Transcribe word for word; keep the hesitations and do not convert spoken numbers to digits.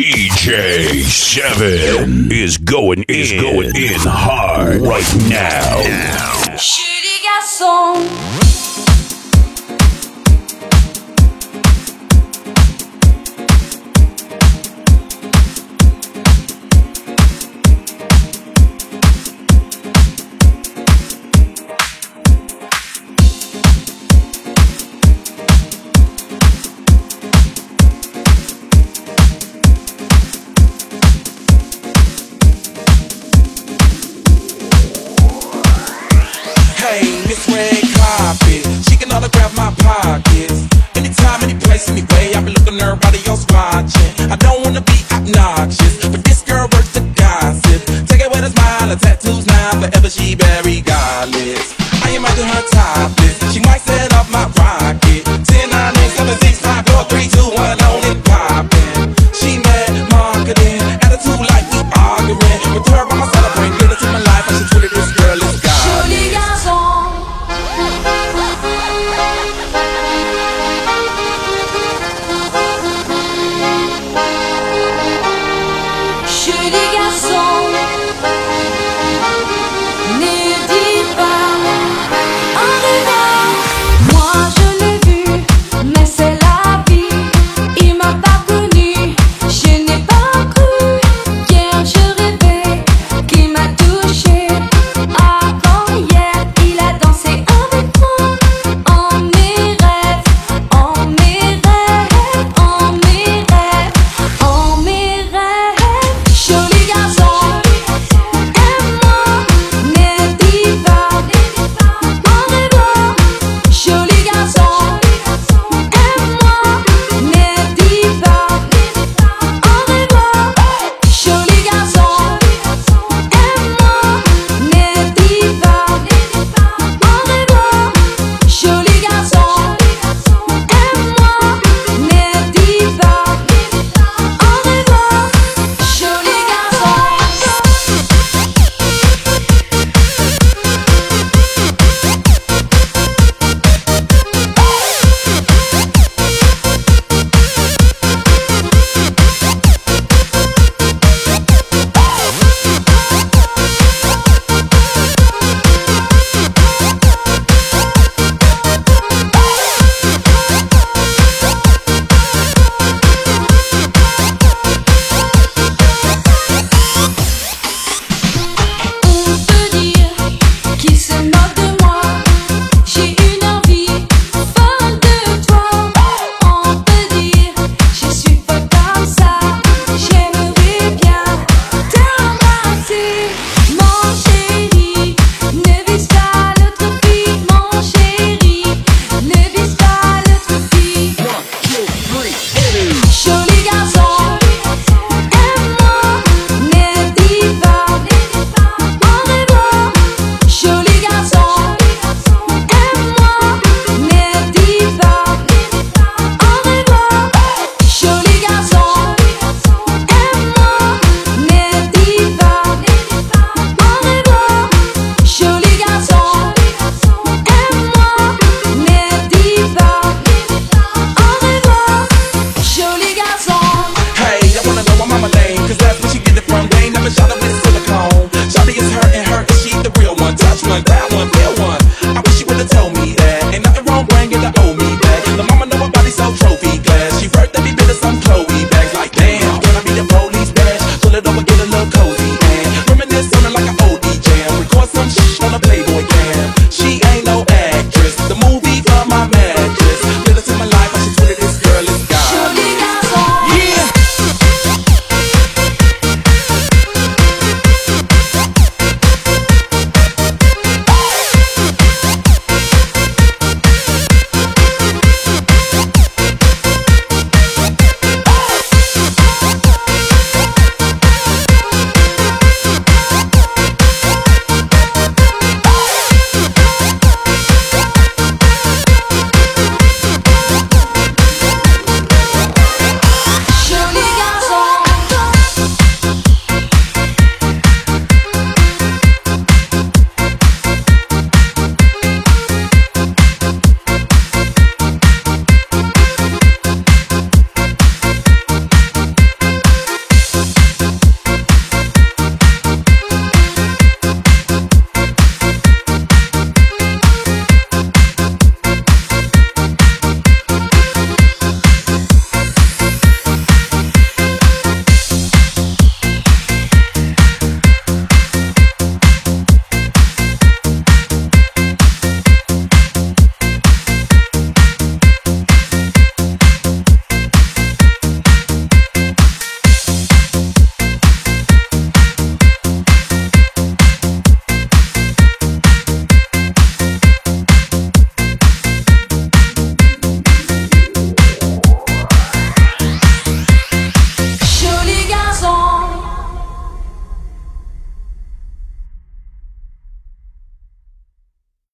D J Seven is going is in, going in hard right now. She got some.She buried